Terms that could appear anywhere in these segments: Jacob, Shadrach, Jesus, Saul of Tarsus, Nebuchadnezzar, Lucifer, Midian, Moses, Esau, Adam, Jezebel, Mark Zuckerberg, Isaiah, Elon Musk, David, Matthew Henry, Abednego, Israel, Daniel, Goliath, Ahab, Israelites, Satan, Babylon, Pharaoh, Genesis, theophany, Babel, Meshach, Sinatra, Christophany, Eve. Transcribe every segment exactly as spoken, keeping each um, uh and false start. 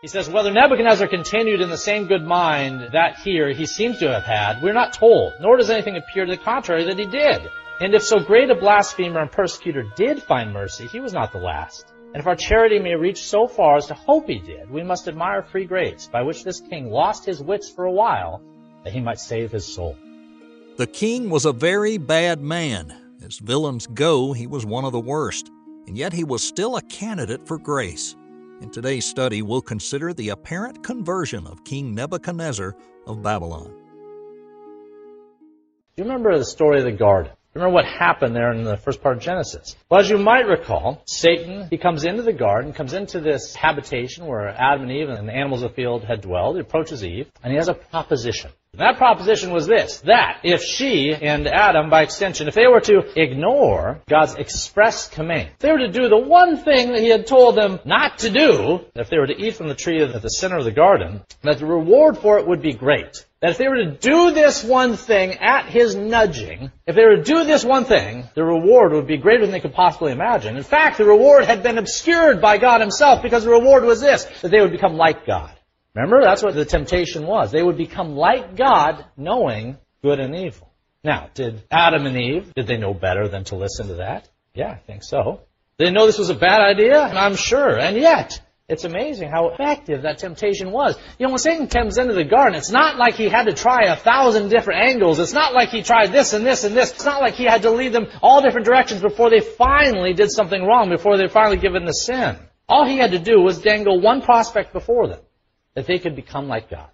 He says, whether Nebuchadnezzar continued in the same good mind that here he seems to have had, we're not told, nor does anything appear to the contrary that he did. And if so great a blasphemer and persecutor did find mercy, he was not the last. And if our charity may reach so far as to hope he did, we must admire free grace, by which this king lost his wits for a while, that he might save his soul. The king was a very bad man. As villains go, he was one of the worst, and yet he was still a candidate for grace. In today's study, we'll consider the apparent conversion of King Nebuchadnezzar of Babylon. You remember the story of the garden? Remember what happened there in the first part of Genesis? Well, as you might recall, Satan, he comes into the garden, comes into this habitation where Adam and Eve and the animals of the field had dwelled. He approaches Eve, and he has a proposition. And that proposition was this, that if she and Adam, by extension, if they were to ignore God's express command, if they were to do the one thing that he had told them not to do, if they were to eat from the tree at the center of the garden, that the reward for it would be great. That if they were to do this one thing at his nudging, if they were to do this one thing, the reward would be greater than they could possibly imagine. In fact, the reward had been obscured by God himself, because the reward was this, that they would become like God. Remember, that's what the temptation was. They would become like God, knowing good and evil. Now, did Adam and Eve, did they know better than to listen to that? Yeah, I think so. Did they know this was a bad idea? I'm sure. And yet, it's amazing how effective that temptation was. You know, when Satan comes into the garden, it's not like he had to try a thousand different angles. It's not like he tried this and this and this. It's not like he had to lead them all different directions before they finally did something wrong, before they finally gave in to sin. All he had to do was dangle one prospect before them, that they could become like God,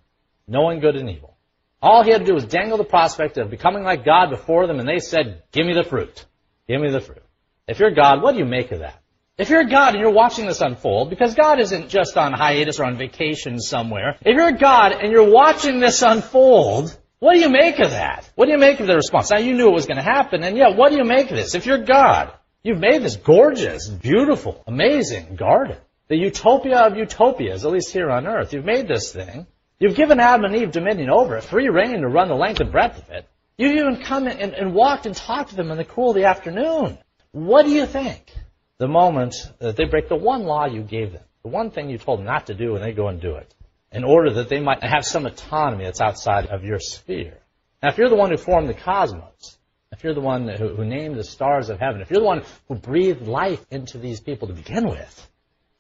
knowing good and evil. All he had to do was dangle the prospect of becoming like God before them, and they said, give me the fruit. Give me the fruit. If you're God, what do you make of that? If you're God and you're watching this unfold, because God isn't just on hiatus or on vacation somewhere, if you're God and you're watching this unfold, what do you make of that? What do you make of the response? Now, you knew it was going to happen, and yet, what do you make of this? If you're God, you've made this gorgeous, beautiful, amazing garden, the utopia of utopias, at least here on earth. You've made this thing. You've given Adam and Eve dominion over it, free reign to run the length and breadth of it. You've even come and, and walked and talked to them in the cool of the afternoon. What do you think? The moment that they break the one law you gave them, the one thing you told them not to do, and they go and do it, in order that they might have some autonomy that's outside of your sphere. Now, if you're the one who formed the cosmos, if you're the one who, who named the stars of heaven, if you're the one who breathed life into these people to begin with,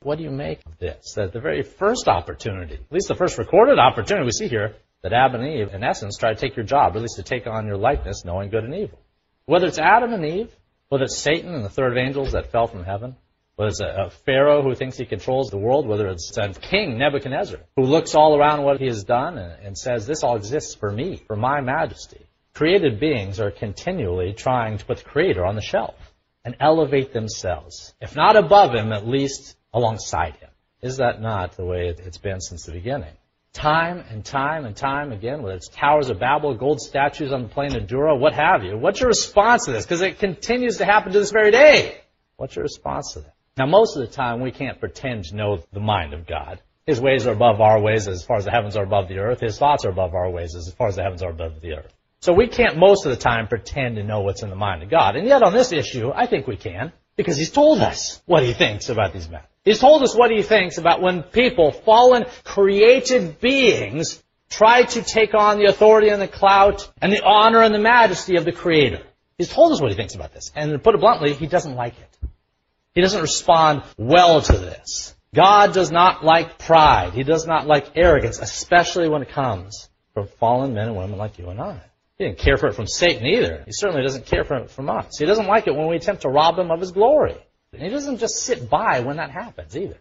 what do you make of this? That the very first opportunity, at least the first recorded opportunity we see here, that Adam and Eve, in essence, try to take your job, at least to take on your likeness, knowing good and evil. Whether it's Adam and Eve, whether it's Satan and the third angels that fell from heaven, whether it's a, a Pharaoh who thinks he controls the world, whether it's a king, Nebuchadnezzar, who looks all around what he has done and, and says, this all exists for me, for my majesty. Created beings are continually trying to put the Creator on the shelf and elevate themselves, if not above him, at least alongside him. Is that not the way it's been since the beginning? Time and time and time again, whether it's Towers of Babel, gold statues on the plain of Dura, what have you. What's your response to this? Because it continues to happen to this very day. What's your response to that? Now, most of the time, we can't pretend to know the mind of God. His ways are above our ways as far as the heavens are above the earth. His thoughts are above our ways as far as the heavens are above the earth. So we can't, most of the time, pretend to know what's in the mind of God. And yet, on this issue, I think we can, because he's told us what he thinks about these matters. He's told us what he thinks about when people, fallen, created beings, try to take on the authority and the clout and the honor and the majesty of the Creator. He's told us what he thinks about this. And to put it bluntly, he doesn't like it. He doesn't respond well to this. God does not like pride. He does not like arrogance, especially when it comes from fallen men and women like you and I. He didn't care for it from Satan either. He certainly doesn't care for it from us. He doesn't like it when we attempt to rob him of his glory. And he doesn't just sit by when that happens either.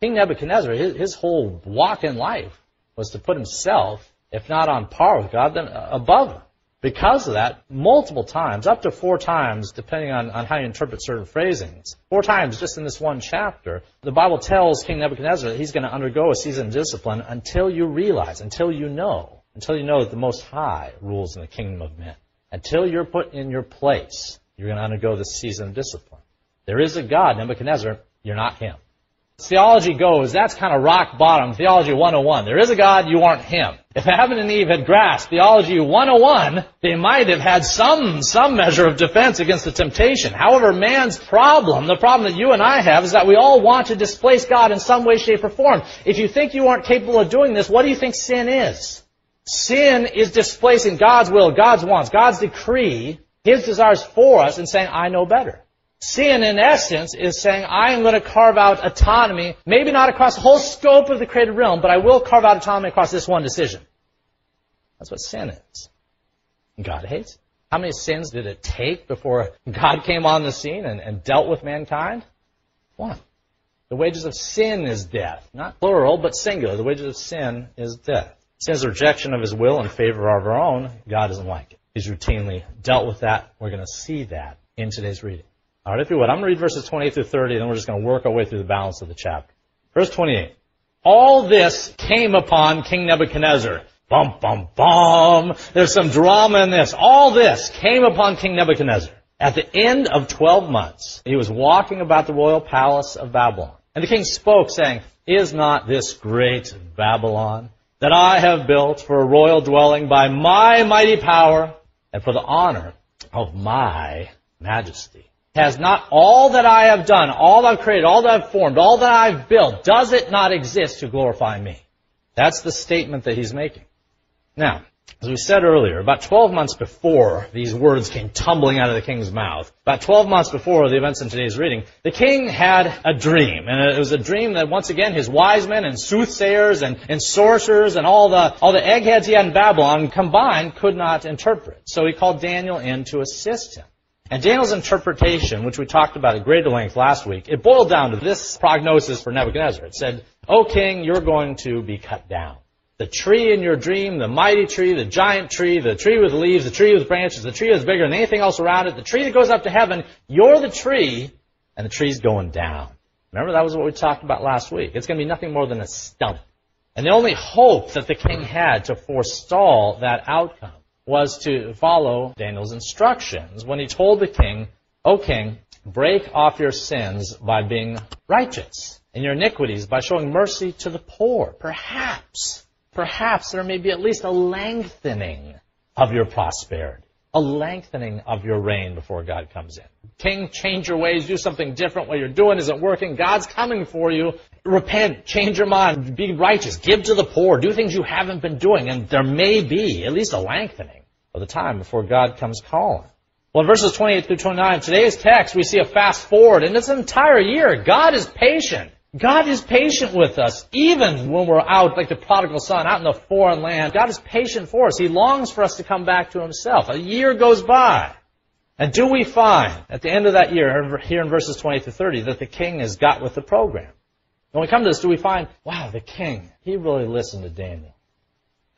King Nebuchadnezzar, his, his whole walk in life was to put himself, if not on par with God, then above him. Because of that, multiple times, up to four times, depending on, on how you interpret certain phrasings, four times just in this one chapter, the Bible tells King Nebuchadnezzar that he's going to undergo a season of discipline until you realize, until you know, until you know that the Most High rules in the kingdom of men. Until you're put in your place, you're going to undergo this season of discipline. There is a God, Nebuchadnezzar, you're not him. theology goes, that's kind of rock bottom, theology one oh one. There is a God, you aren't him. If Adam and Eve had grasped theology one oh one, they might have had some, some measure of defense against the temptation. However, man's problem, the problem that you and I have, is that we all want to displace God in some way, shape, or form. If you think you aren't capable of doing this, what do you think sin is? Sin is displacing God's will, God's wants, God's decree, His desires for us, and saying, I know better. Sin, in essence, is saying, I am going to carve out autonomy, maybe not across the whole scope of the created realm, but I will carve out autonomy across this one decision. That's what sin is. And God hates it. How many sins did it take before God came on the scene and, and dealt with mankind? One. The wages of sin is death. Not plural, but singular. The wages of sin is death. Sin's rejection of His will in favor of our own, God doesn't like it. He's routinely dealt with that. We're going to see that in today's reading. All right, if you would, I'm going to read verses twenty-eight through thirty, and then we're just going to work our way through the balance of the chapter. Verse twenty-eight. All this came upon King Nebuchadnezzar. Bum, bum, bum. There's some drama in this. All this came upon King Nebuchadnezzar. At the end of twelve months, he was walking about the royal palace of Babylon. And the king spoke, saying, Is not this great Babylon that I have built for a royal dwelling by my mighty power and for the honor of my majesty? Has not all that I have done, all I've created, all that I've formed, all that I've built, does it not exist to glorify me? That's the statement that he's making. Now, as we said earlier, about twelve months before these words came tumbling out of the king's mouth, about twelve months before the events in today's reading, the king had a dream. And it was a dream that, once again, his wise men and soothsayers and, and sorcerers and all the, all the eggheads he had in Babylon combined could not interpret. So he called Daniel in to assist him. And Daniel's interpretation, which we talked about at greater length last week, it boiled down to this prognosis for Nebuchadnezzar. It said, O king, you're going to be cut down. The tree in your dream, the mighty tree, the giant tree, the tree with leaves, the tree with branches, the tree that's bigger than anything else around it, the tree that goes up to heaven, you're the tree, and the tree's going down. Remember, that was what we talked about last week. It's going to be nothing more than a stump. And the only hope that the king had to forestall that outcome was to follow Daniel's instructions when he told the king, O king, break off your sins by being righteous, and your iniquities by showing mercy to the poor. Perhaps, perhaps there may be at least a lengthening of your prosperity, a lengthening of your reign before God comes in. King, change your ways, do something different. What you're doing isn't working. God's coming for you. Repent, change your mind, be righteous, give to the poor, do things you haven't been doing, and there may be at least a lengthening of the time before God comes calling. Well, in verses twenty-eight through twenty-nine of today's text, we see a fast forward, and it's an entire year. God is patient. God is patient with us, even when we're out like the prodigal son, out in the foreign land. God is patient for us. He longs for us to come back to Himself. A year goes by. And do we find, at the end of that year, here in verses twenty through thirty, that the king has got with the program? When we come to this, do we find, wow, the king, he really listened to Daniel.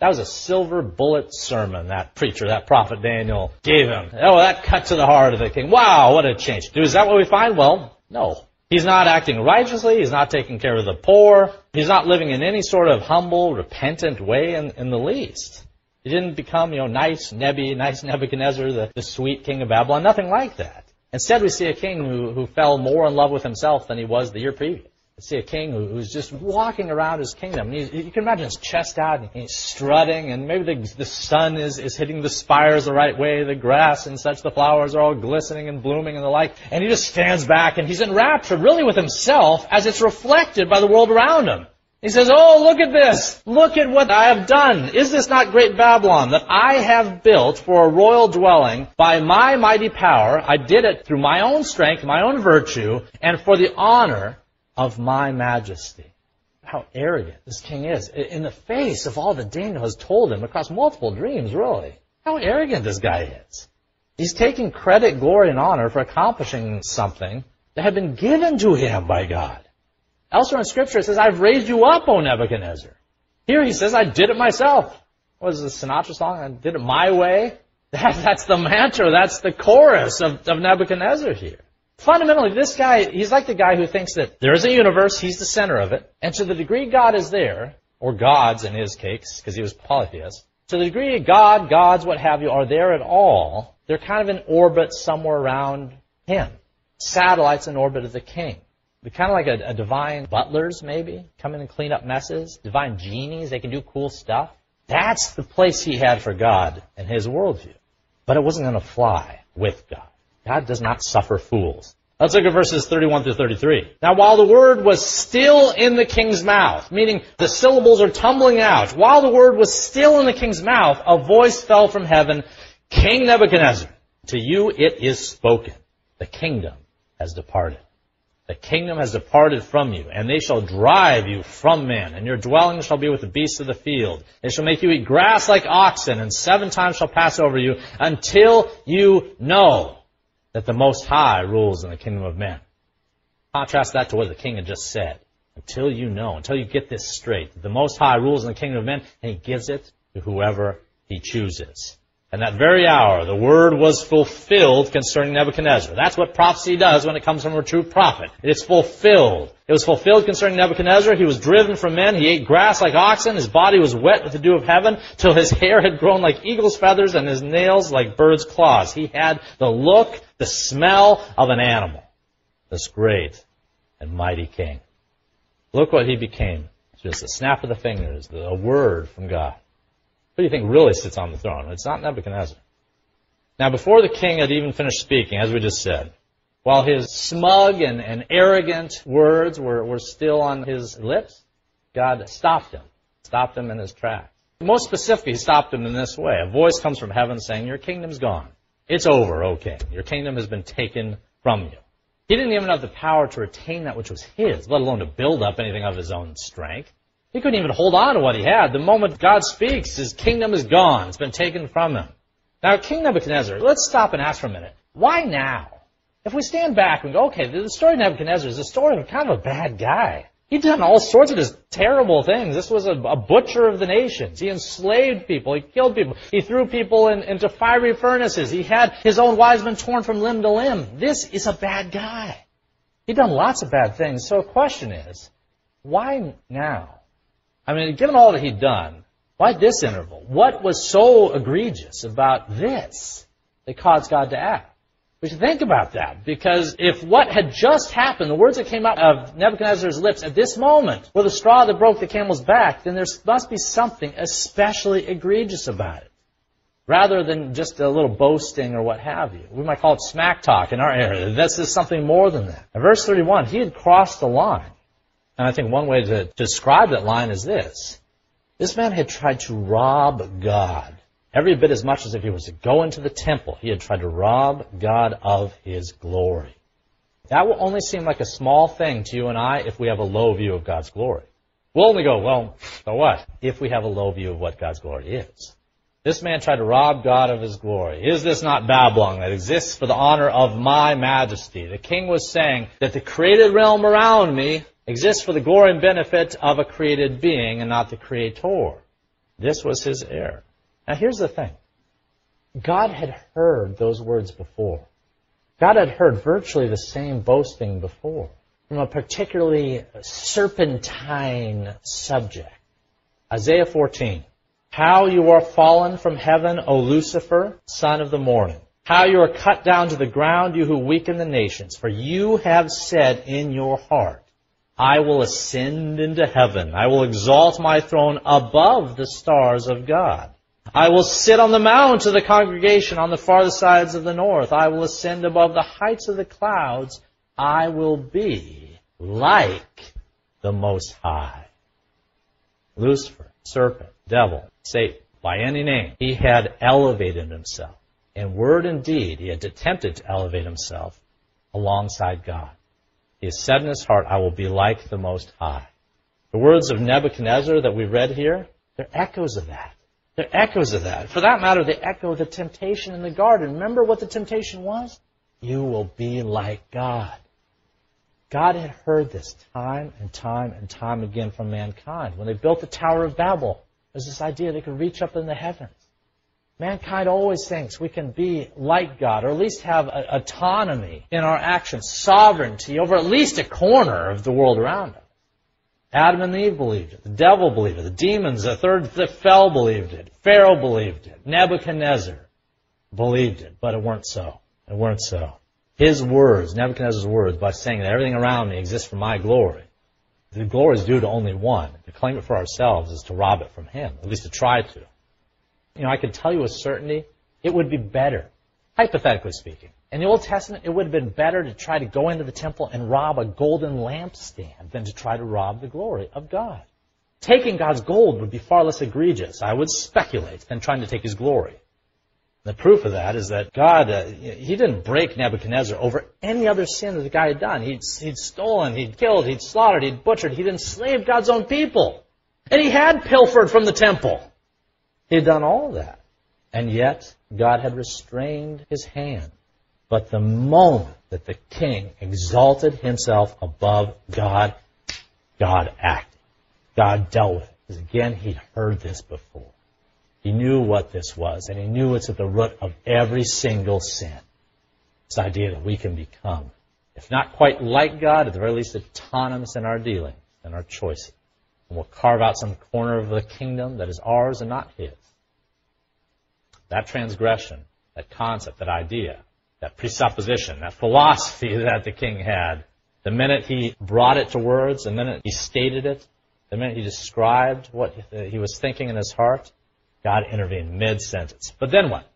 That was a silver bullet sermon that preacher, that prophet Daniel gave him. Oh, that cut to the heart of the king. Wow, what a change. Is that what we find? Well, no. He's not acting righteously. He's not taking care of the poor. He's not living in any sort of humble, repentant way in, in the least. He didn't become, you know, nice Nebi, nice Nebuchadnezzar, the, the sweet king of Babylon. Nothing like that. Instead, we see a king who, who fell more in love with himself than he was the year previous. See a king who's just walking around his kingdom. And he, you can imagine his chest out, and he's strutting, and maybe the, the sun is, is hitting the spires the right way, the grass and such, the flowers are all glistening and blooming and the like. And he just stands back, and he's enraptured really with himself as it's reflected by the world around him. He says, oh, look at this. Look at what I have done. Is this not great Babylon that I have built for a royal dwelling by my mighty power? I did it through my own strength, my own virtue, and for the honor of my majesty. How arrogant this king is. In the face of all that Daniel has told him across multiple dreams, really. How arrogant this guy is. He's taking credit, glory, and honor for accomplishing something that had been given to him by God. Elsewhere in Scripture it says, I've raised you up, O Nebuchadnezzar. Here he says, I did it myself. What is the Sinatra song? I did it my way. That, that's the mantra. That's the chorus of, of Nebuchadnezzar here. Fundamentally, this guy, he's like the guy who thinks that there is a universe, he's the center of it, and to the degree God is there, or gods in his case, because he was polytheist, to the degree God, gods, what have you, are there at all, they're kind of in orbit somewhere around him. Satellites in orbit of the king. They're kind of like a, a divine butlers, maybe, come in and clean up messes. Divine genies, they can do cool stuff. That's the place he had for God and his worldview. But it wasn't going to fly with God. God does not suffer fools. Let's look at verses thirty-one through thirty-three. Now, while the word was still in the king's mouth, meaning the syllables are tumbling out, while the word was still in the king's mouth, a voice fell from heaven, King Nebuchadnezzar, to you it is spoken. The kingdom has departed. The kingdom has departed from you, and they shall drive you from man, and your dwelling shall be with the beasts of the field. They shall make you eat grass like oxen, and seven times shall pass over you until you know that the Most High rules in the kingdom of man. Contrast that to what the king had just said. Until you know, until you get this straight, that the Most High rules in the kingdom of men, and he gives it to whoever he chooses. And that very hour, the word was fulfilled concerning Nebuchadnezzar. That's what prophecy does when it comes from a true prophet. It is fulfilled. It was fulfilled concerning Nebuchadnezzar. He was driven from men. He ate grass like oxen. His body was wet with the dew of heaven till his hair had grown like eagle's feathers and his nails like bird's claws. He had the look, the smell of an animal. This great and mighty king. Look what he became. Just a snap of the fingers, a word from God. Who do you think really sits on the throne? It's not Nebuchadnezzar. Now, before the king had even finished speaking, as we just said, while his smug and, and arrogant words were, were still on his lips, God stopped him, stopped him in his tracks. Most specifically, he stopped him in this way. A voice comes from heaven saying, your kingdom's gone. It's over, O king. Your kingdom has been taken from you. He didn't even have the power to retain that which was his, let alone to build up anything of his own strength. He couldn't even hold on to what he had. The moment God speaks, his kingdom is gone. It's been taken from him. Now, King Nebuchadnezzar, let's stop and ask for a minute. Why now? If we stand back and go, okay, the story of Nebuchadnezzar is the story of kind of a bad guy. He'd done all sorts of just terrible things. This was a, a butcher of the nations. He enslaved people. He killed people. He threw people in, into fiery furnaces. He had his own wise men torn from limb to limb. This is a bad guy. He'd done lots of bad things. So the question is, why now? I mean, given all that he'd done, why this interval? What was so egregious about this that caused God to act? We should think about that, because if what had just happened, the words that came out of Nebuchadnezzar's lips at this moment were the straw that broke the camel's back, then there must be something especially egregious about it, rather than just a little boasting or what have you. We might call it smack talk in our area. This is something more than that. In verse thirty-one, he had crossed the line. And I think one way to describe that line is this. This man had tried to rob God every bit as much as if he was to go into the temple. He had tried to rob God of his glory. That will only seem like a small thing to you and I if we have a low view of God's glory. We'll only go, well, so what? If we have a low view of what God's glory is. This man tried to rob God of his glory. Is this not Babylon that exists for the honor of my majesty? The king was saying that the created realm around me exists for the glory and benefit of a created being and not the creator. This was his error. Now here's the thing. God had heard those words before. God had heard virtually the same boasting before from a particularly serpentine subject. Isaiah fourteen. How you are fallen from heaven, O Lucifer, son of the morning. How you are cut down to the ground, you who weaken the nations. For you have said in your heart, I will ascend into heaven. I will exalt my throne above the stars of God. I will sit on the mount of the congregation on the farthest sides of the north. I will ascend above the heights of the clouds. I will be like the Most High. Lucifer, serpent, devil, Satan, by any name, he had elevated himself. In word and deed, he had attempted to elevate himself alongside God. He has said in his heart, I will be like the Most High. The words of Nebuchadnezzar that we read here, they're echoes of that. They're echoes of that. For that matter, they echo the temptation in the garden. Remember what the temptation was? You will be like God. God had heard this time and time and time again from mankind. When they built the Tower of Babel, there's this idea they could reach up in the heavens. Mankind always thinks we can be like God, or at least have autonomy in our actions, sovereignty over at least a corner of the world around us. Adam and Eve believed it. The devil believed it. The demons, the third that fell, believed it. Pharaoh believed it. Nebuchadnezzar believed it, but it weren't so. It weren't so. his words, Nebuchadnezzar's words, by saying that everything around me exists for my glory. The glory is due to only one. To claim it for ourselves is to rob it from him, at least to try to. You know, I can tell you with certainty, it would be better, hypothetically speaking. In the Old Testament, it would have been better to try to go into the temple and rob a golden lampstand than to try to rob the glory of God. Taking God's gold would be far less egregious, I would speculate, than trying to take his glory. The proof of that is that God, uh, he didn't break Nebuchadnezzar over any other sin that the guy had done. He'd, he'd stolen, he'd killed, he'd slaughtered, he'd butchered, he'd enslaved God's own people. And he had pilfered from the temple. He'd done all that. And yet, God had restrained his hand. But the moment that the king exalted himself above God, God acted. God dealt with it. Because again, he'd heard this before. He knew what this was, and he knew it's at the root of every single sin. This idea that we can become, if not quite like God, at the very least autonomous in our dealings and our choices. And we'll carve out some corner of the kingdom that is ours and not his. That transgression, that concept, that idea, that presupposition, that philosophy that the king had, the minute he brought it to words, the minute he stated it, the minute he described what he was thinking in his heart, God intervened mid-sentence. But then what?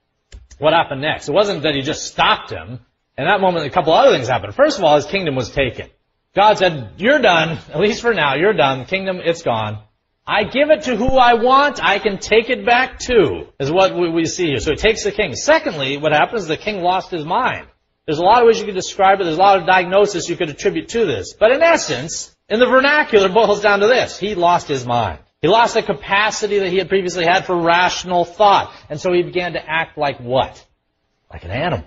What happened next? It wasn't that he just stopped him. In that moment, a couple other things happened. First of all, his kingdom was taken. God said, you're done, at least for now, you're done. The kingdom, it's gone. I give it to who I want. I can take it back too, is what we see here. So he takes the king. Secondly, what happens is the king lost his mind. There's a lot of ways you could describe it. There's a lot of diagnosis you could attribute to this. But in essence, in the vernacular, it boils down to this. He lost his mind. He lost the capacity that he had previously had for rational thought. And so he began to act like what? Like an animal.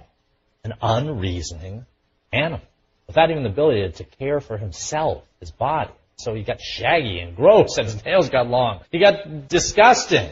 An unreasoning animal. Without even the ability to care for himself, his body. So he got shaggy and gross, and his nails got long. He got disgusting.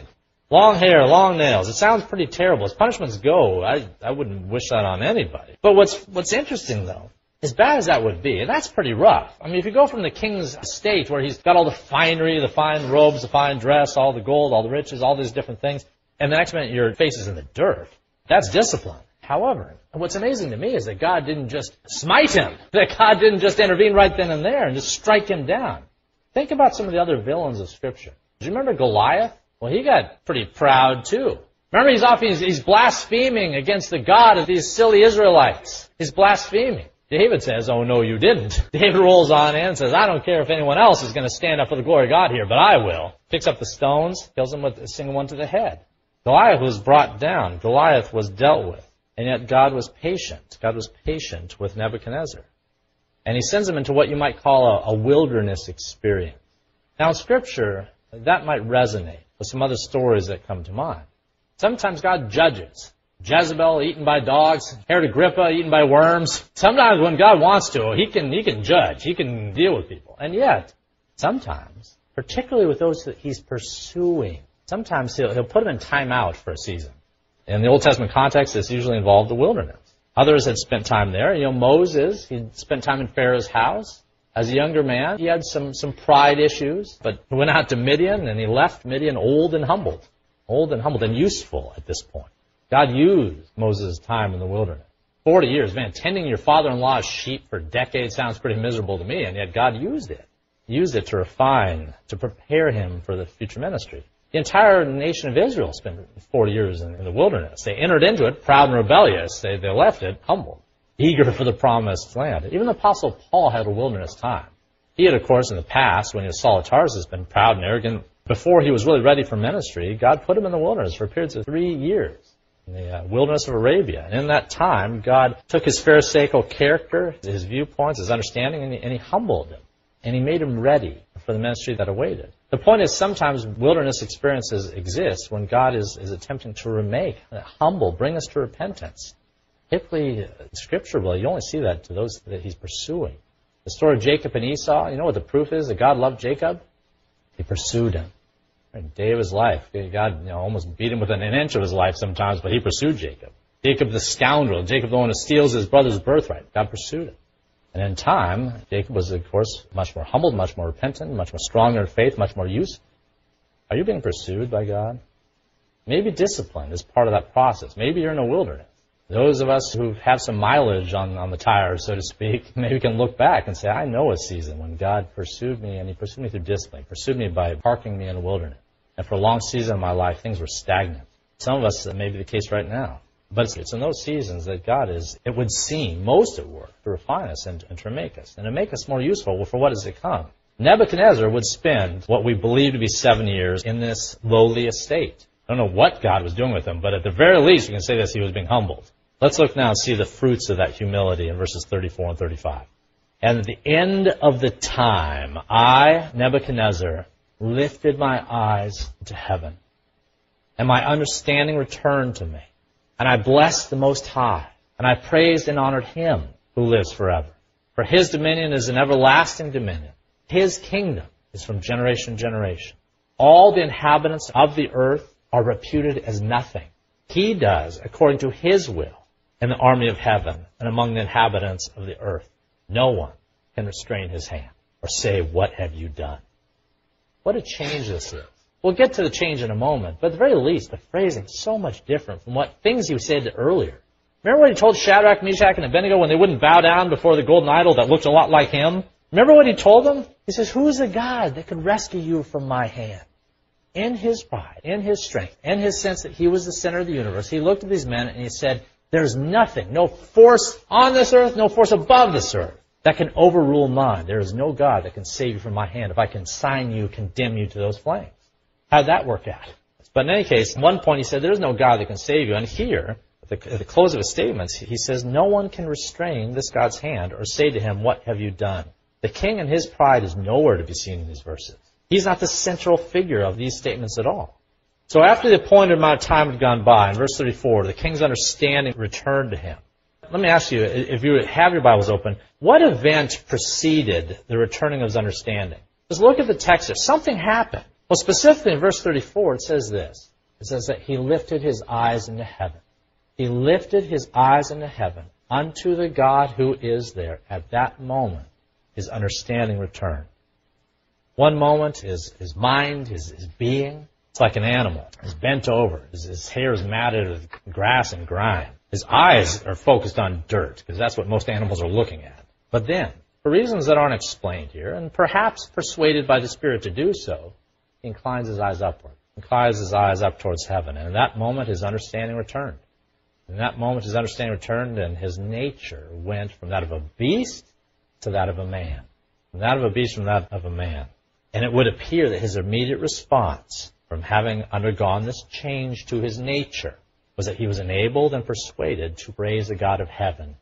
Long hair, long nails. It sounds pretty terrible. As punishments go, I, I wouldn't wish that on anybody. But what's what's interesting, though, as bad as that would be, and that's pretty rough. I mean, if you go from the king's estate, where he's got all the finery, the fine robes, the fine dress, all the gold, all the riches, all these different things, and the next minute your face is in the dirt, that's discipline. However, what's amazing to me is that God didn't just smite him, that God didn't just intervene right then and there and just strike him down. Think about some of the other villains of Scripture. Do you remember Goliath? Well, he got pretty proud, too. Remember, he's off, he's, he's blaspheming against the God of these silly Israelites. He's blaspheming. David says, oh, no, you didn't. David rolls on in and says, I don't care if anyone else is going to stand up for the glory of God here, but I will. Picks up the stones, kills him with a single one to the head. Goliath was brought down. Goliath was dealt with. And yet God was patient. God was patient with Nebuchadnezzar. And he sends him into what you might call a, a wilderness experience. Now, in Scripture, that might resonate with some other stories that come to mind. Sometimes God judges. Jezebel eaten by dogs, Herod Agrippa eaten by worms. Sometimes when God wants to, he can, he can judge, he can deal with people. And yet, sometimes, particularly with those that he's pursuing, sometimes he'll, he'll put them in time out for a season. In the Old Testament context, this usually involved the wilderness. Others had spent time there. You know, Moses, he'd spent time in Pharaoh's house. As a younger man, he had some, some pride issues, but he went out to Midian, and he left Midian old and humbled, old and humbled and useful at this point. God used Moses' time in the wilderness. Forty years, man, tending your father-in-law's sheep for decades sounds pretty miserable to me, and yet God used it. He used it to refine, to prepare him for the future ministry. The entire nation of Israel spent forty years in, in the wilderness. They entered into it, proud and rebellious. They, they left it, humble, eager for the promised land. Even the Apostle Paul had a wilderness time. He had, of course, in the past, when he was Saul of Tarsus, been proud and arrogant. Before he was really ready for ministry, God put him in the wilderness for periods of three years. In the uh, wilderness of Arabia. And in that time, God took his Pharisaical character, his viewpoints, his understanding, and he, and he humbled him. And he made him ready for the ministry that awaited. The point is, sometimes wilderness experiences exist when God is, is attempting to remake, humble, bring us to repentance. Particularly, uh, scripturally, you only see that to those that he's pursuing. The story of Jacob and Esau, you know what the proof is that God loved Jacob? He pursued him. Day of his life. God, you know, almost beat him within an inch of his life sometimes, but he pursued Jacob. Jacob the scoundrel, Jacob the one who steals his brother's birthright. God pursued him. And in time, Jacob was, of course, much more humbled, much more repentant, much more stronger in faith, much more useful. Are you being pursued by God? Maybe discipline is part of that process. Maybe you're in a wilderness. Those of us who have some mileage on, on the tires, so to speak, maybe can look back and say, I know a season when God pursued me, and he pursued me through discipline. He pursued me by parking me in a wilderness. And for a long season of my life, things were stagnant. Some of us, that may be the case right now. But it's, it's in those seasons that God is, it would seem, most at work to refine us and, and to make us, and to make us more useful for what is to come. Nebuchadnezzar would spend what we believe to be seven years in this lowly estate. I don't know what God was doing with him, but at the very least, we can say this, he was being humbled. Let's look now and see the fruits of that humility in verses thirty-four and thirty-five. And at the end of the time, I, Nebuchadnezzar, lifted my eyes to heaven, and my understanding returned to me. And I blessed the Most High, and I praised and honored him who lives forever. For his dominion is an everlasting dominion. His kingdom is from generation to generation. All the inhabitants of the earth are reputed as nothing. He does according to his will in the army of heaven and among the inhabitants of the earth. No one can restrain his hand or say, what have you done? What a change this is. We'll get to the change in a moment, but at the very least, the phrasing is so much different from what things he said earlier. Remember what he told Shadrach, Meshach, and Abednego when they wouldn't bow down before the golden idol that looked a lot like him? Remember what he told them? He says, who is the God that could rescue you from my hand? In his pride, in his strength, in his sense that he was the center of the universe, he looked at these men and he said, there's nothing, no force on this earth, no force above this earth that can overrule mine. There is no God that can save you from my hand if I consign you, condemn you to those flames. How'd that work out? But in any case, at one point he said, there's no God that can save you. And here, at the, at the close of his statements, he says, no one can restrain this God's hand or say to him, what have you done? The king and his pride is nowhere to be seen in these verses. He's not the central figure of these statements at all. So after the appointed amount of time had gone by, in verse thirty-four, the king's understanding returned to him. Let me ask you, if you have your Bibles open, what event preceded the returning of his understanding? Just look at the text. If something happened, well, specifically in verse thirty-four, it says this. It says that he lifted his eyes into heaven. He lifted his eyes into heaven unto the God who is there. At that moment, his understanding returned. One moment, his, his mind, his, his being, it's like an animal. He's bent over. His, his hair is matted with grass and grime. His eyes are focused on dirt, because that's what most animals are looking at. But then, for reasons that aren't explained here, and perhaps persuaded by the Spirit to do so, he inclines his eyes upward, inclines his eyes up towards heaven. And in that moment, his understanding returned. In that moment, his understanding returned, and his nature went from that of a beast to that of a man. From that of a beast, from that of a man. And it would appear that his immediate response from having undergone this change to his nature was that he was enabled and persuaded to praise the God of heaven.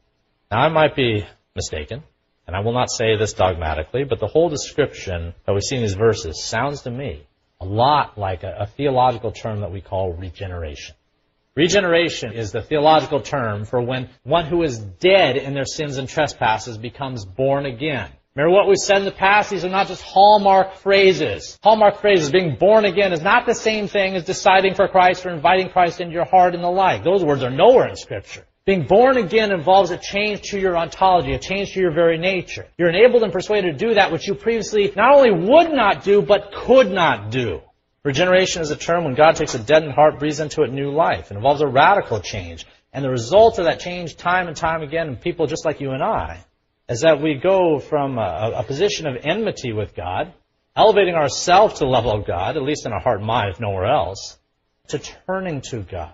Now, I might be mistaken. And I will not say this dogmatically, but the whole description that we see in these verses sounds to me a lot like a, a theological term that we call regeneration. Regeneration is the theological term for when one who is dead in their sins and trespasses becomes born again. Remember what we've said in the past, these are not just hallmark phrases. Hallmark phrases, being born again, is not the same thing as deciding for Christ or inviting Christ into your heart and the like. Those words are nowhere in Scripture. Being born again involves a change to your ontology, a change to your very nature. You're enabled and persuaded to do that which you previously not only would not do, but could not do. Regeneration is a term when God takes a deadened heart, breathes into it new life. It involves a radical change. And the result of that change, time and time again, in people just like you and I, is that we go from a, a position of enmity with God, elevating ourselves to the level of God, at least in our heart and mind, if nowhere else, to turning to God,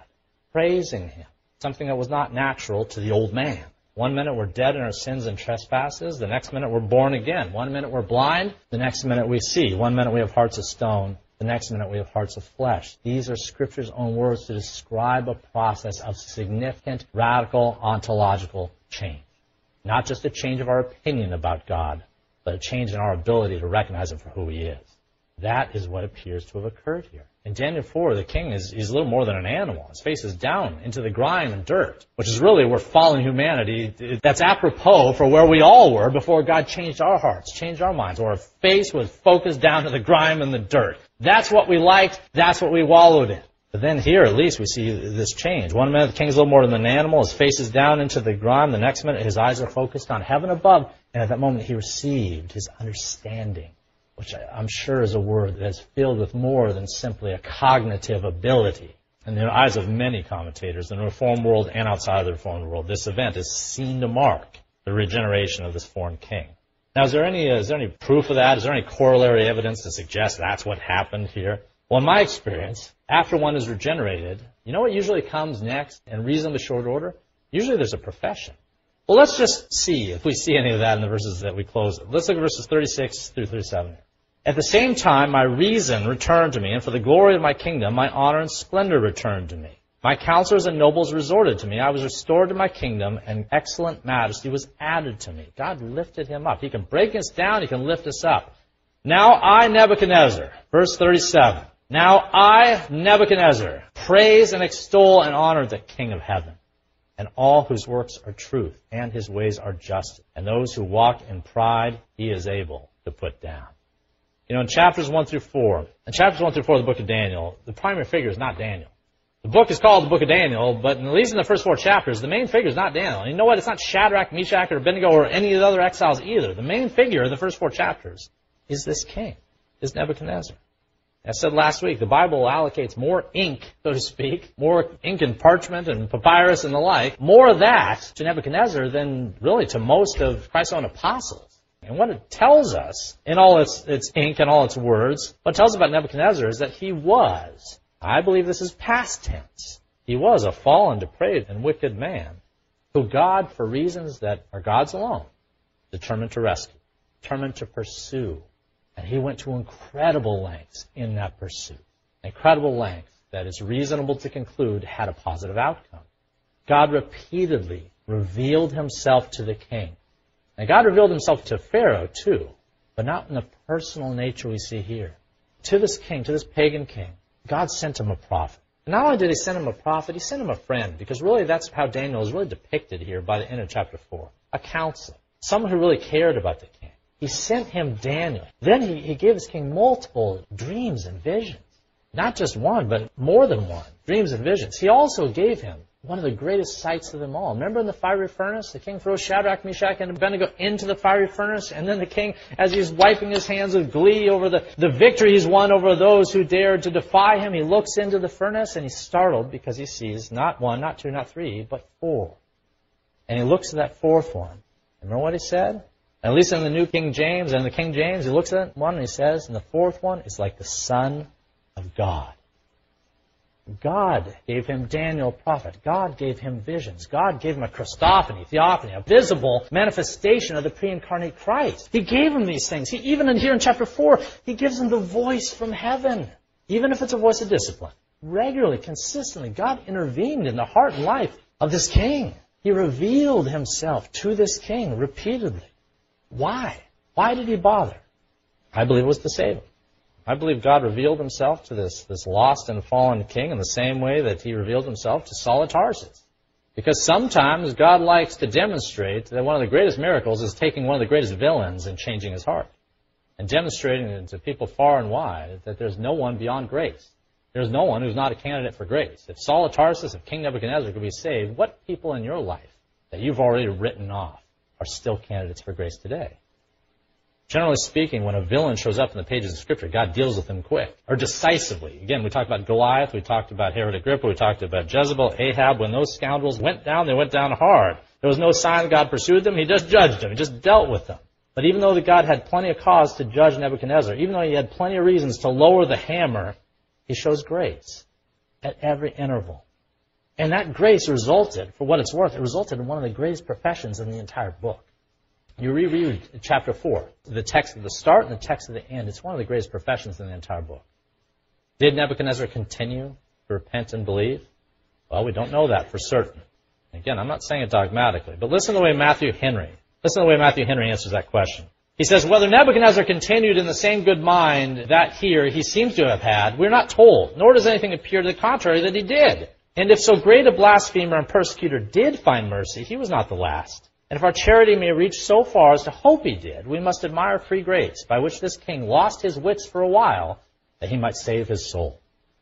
praising him. Something that was not natural to the old man. One minute we're dead in our sins and trespasses. The next minute we're born again. One minute we're blind. The next minute we see. One minute we have hearts of stone. The next minute we have hearts of flesh. These are Scripture's own words to describe a process of significant, radical, ontological change. Not just a change of our opinion about God, but a change in our ability to recognize him for who he is. That is what appears to have occurred here. In Daniel four, the king is he's little more than an animal. His face is down into the grime and dirt, which is really where fallen humanity, that's apropos for where we all were before God changed our hearts, changed our minds. Our face was focused down to the grime and the dirt. That's what we liked. That's what we wallowed in. But then here, at least, we see this change. One minute, the king's little more than an animal. His face is down into the grime. The next minute, his eyes are focused on heaven above. And at that moment, he received his understanding, which I'm sure is a word that's filled with more than simply a cognitive ability. in the eyes of many commentators in the Reformed world and outside of the Reformed world, this event is seen to mark the regeneration of this foreign king. Now, is there any is there any proof of that? Is there any corollary evidence to suggest that's what happened here? Well, in my experience, after one is regenerated, you know what usually comes next in reasonably short order? Usually there's a profession. Well, let's just see if we see any of that in the verses that we close with. Let's look at verses thirty-six through thirty-seven. At the same time, my reason returned to me, and for the glory of my kingdom, my honor and splendor returned to me. My counselors and nobles resorted to me. I was restored to my kingdom, and excellent majesty was added to me. God lifted him up. He can break us down. He can lift us up. Now I, Nebuchadnezzar, verse thirty-seven. Now I, Nebuchadnezzar, praise and extol and honor the King of heaven, and all whose works are truth, and his ways are justice. And those who walk in pride, he is able to put down. You know, in chapters one through four, in chapters one through four of the book of Daniel, the primary figure is not Daniel. The book is called the book of Daniel, but at least in the first four chapters, the main figure is not Daniel. And you know what? It's not Shadrach, Meshach, or Abednego, or any of the other exiles either. The main figure in the first four chapters is this king, is Nebuchadnezzar. As I said last week, the Bible allocates more ink, so to speak, more ink and parchment and papyrus and the like, more of that to Nebuchadnezzar than really to most of Christ's own apostles. And what it tells us, in all its, its ink and all its words, what it tells us about Nebuchadnezzar is that he was, I believe this is past tense, he was a fallen, depraved, and wicked man who God, for reasons that are God's alone, determined to rescue, determined to pursue. And he went to incredible lengths in that pursuit, incredible lengths that it's reasonable to conclude had a positive outcome. God repeatedly revealed himself to the king. And God revealed himself to Pharaoh, too, but not in the personal nature we see here. To this king, to this pagan king, God sent him a prophet. And not only did he send him a prophet, he sent him a friend, because really that's how Daniel is really depicted here by the end of chapter four. A counselor, someone who really cared about the king. He sent him Daniel. Then he, he gave his king multiple dreams and visions. Not just one, but more than one, dreams and visions. He also gave him one of the greatest sights of them all. Remember in the fiery furnace, the king throws Shadrach, Meshach, and Abednego into the fiery furnace, and then the king, as he's wiping his hands with glee over the, the victory he's won over those who dared to defy him, he looks into the furnace, and he's startled because he sees not one, not two, not three, but four. And he looks at that fourth one. Remember what he said? At least in the New King James, and the King James, he looks at one and he says, and the fourth one is like the Son of God. God gave him Daniel, prophet. God gave him visions. God gave him a Christophany, theophany, a visible manifestation of the pre-incarnate Christ. He gave him these things. He, even in here in chapter four, he gives him the voice from heaven, even if it's a voice of discipline. Regularly, consistently, God intervened in the heart and life of this king. He revealed himself to this king repeatedly. Why? Why did he bother? I believe it was to save him. I believe God revealed himself to this, this lost and fallen king in the same way that he revealed himself to Saul of Tarsus. Because sometimes God likes to demonstrate that one of the greatest miracles is taking one of the greatest villains and changing his heart. And demonstrating it to people far and wide that there's no one beyond grace. There's no one who's not a candidate for grace. If Saul of Tarsus, if King Nebuchadnezzar could be saved, what people in your life that you've already written off are still candidates for grace today? Generally speaking, when a villain shows up in the pages of Scripture, God deals with him quick, or decisively. Again, we talked about Goliath, we talked about Herod Agrippa, we talked about Jezebel, Ahab. When those scoundrels went down, they went down hard. There was no sign God pursued them. He just judged them. He just dealt with them. But even though God had plenty of cause to judge Nebuchadnezzar, even though he had plenty of reasons to lower the hammer, he shows grace at every interval. And that grace resulted, for what it's worth, it resulted in one of the greatest professions in the entire book. You reread chapter four, the text of the start and the text of the end. It's one of the greatest professions in the entire book. Did Nebuchadnezzar continue to repent and believe? Well, we don't know that for certain. Again, I'm not saying it dogmatically, but listen to the way Matthew Henry, listen to the way Matthew Henry answers that question. He says, whether Nebuchadnezzar continued in the same good mind that here he seems to have had, we're not told, nor does anything appear to the contrary that he did. And if so great a blasphemer and persecutor did find mercy, he was not the last. And if our charity may reach so far as to hope he did, we must admire free grace, by which this king lost his wits for a while, that he might save his soul.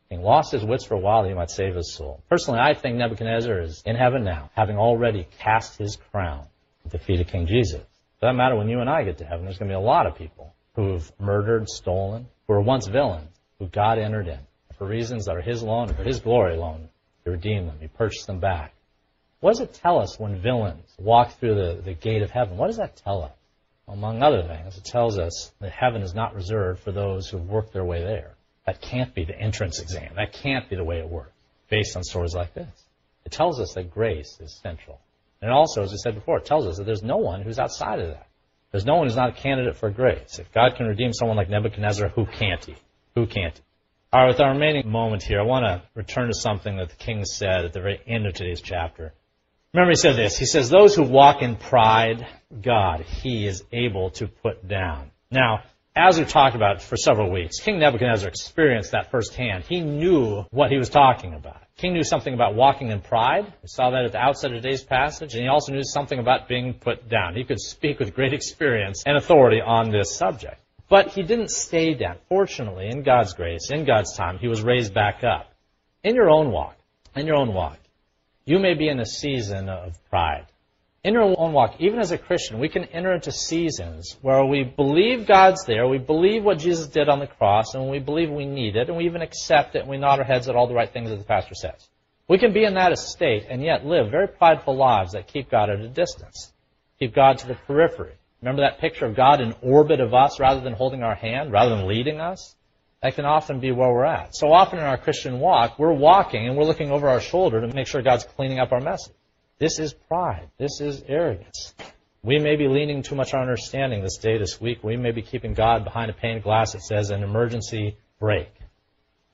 He lost his wits for a while, that he might save his soul. Personally, I think Nebuchadnezzar is in heaven now, having already cast his crown at the feet of King Jesus. For that matter, when you and I get to heaven, there's going to be a lot of people who have murdered, stolen, who were once villains, who God entered in. for reasons that are his alone and for his glory alone. He redeemed them. He purchased them back. What does it tell us when villains walk through the, the gate of heaven? What does that tell us? Among other things, it tells us that heaven is not reserved for those who have worked their way there. That can't be the entrance exam. That can't be the way it works, based on stories like this. It tells us that grace is central. And also, as we said before, it tells us that there's no one who's outside of that. There's no one who's not a candidate for grace. If God can redeem someone like Nebuchadnezzar, who can't he? Who can't he? All right, with our remaining moment here, I want to return to something that the king said at the very end of today's chapter. Remember, he said this. He says, those who walk in pride, God, he is able to put down. Now, as we've talked about for several weeks, King Nebuchadnezzar experienced that firsthand. He knew what he was talking about. The king knew something about walking in pride. We saw that at the outset of today's passage. And he also knew something about being put down. He could speak with great experience and authority on this subject. But he didn't stay down. Fortunately, in God's grace, in God's time, he was raised back up. In your own walk, in your own walk, you may be in a season of pride. In our own walk, even as a Christian, we can enter into seasons where we believe God's there, we believe what Jesus did on the cross, and we believe we need it, and we even accept it, and we nod our heads at all the right things that the pastor says. We can be in that state and yet live very prideful lives that keep God at a distance, keep God to the periphery. Remember that picture of God in orbit of us rather than holding our hand, rather than leading us? That can often be where we're at. So often in our Christian walk, we're walking and we're looking over our shoulder to make sure God's cleaning up our message. This is pride. This is arrogance. We may be leaning too much on understanding this day, this week. We may be keeping God behind a pane of glass that says an emergency brake.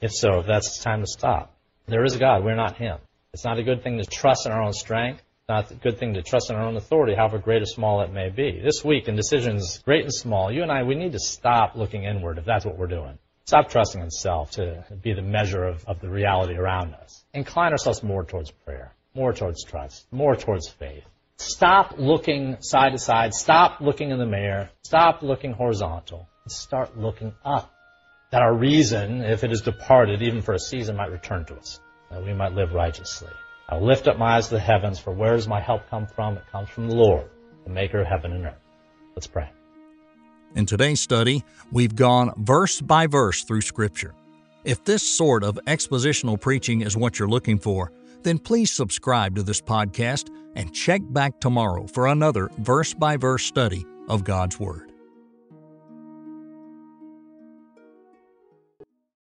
If so, if that's time to stop. There is a God. We're not him. It's not a good thing to trust in our own strength. It's not a good thing to trust in our own authority, however great or small it may be. This week, in decisions great and small, you and I, we need to stop looking inward if that's what we're doing. Stop trusting in self to be the measure of, of the reality around us. Incline ourselves more towards prayer. More towards trust, more towards faith. Stop looking side to side. Stop looking in the mirror. Stop looking horizontal. And start looking up. That our reason, if it is departed, even for a season, might return to us. That we might live righteously. I lift up my eyes to the heavens, for where does my help come from? It comes from the Lord, the maker of heaven and earth. Let's pray. In today's study, we've gone verse by verse through Scripture. If this sort of expositional preaching is what you're looking for, then please subscribe to this podcast and check back tomorrow for another verse-by-verse study of God's Word.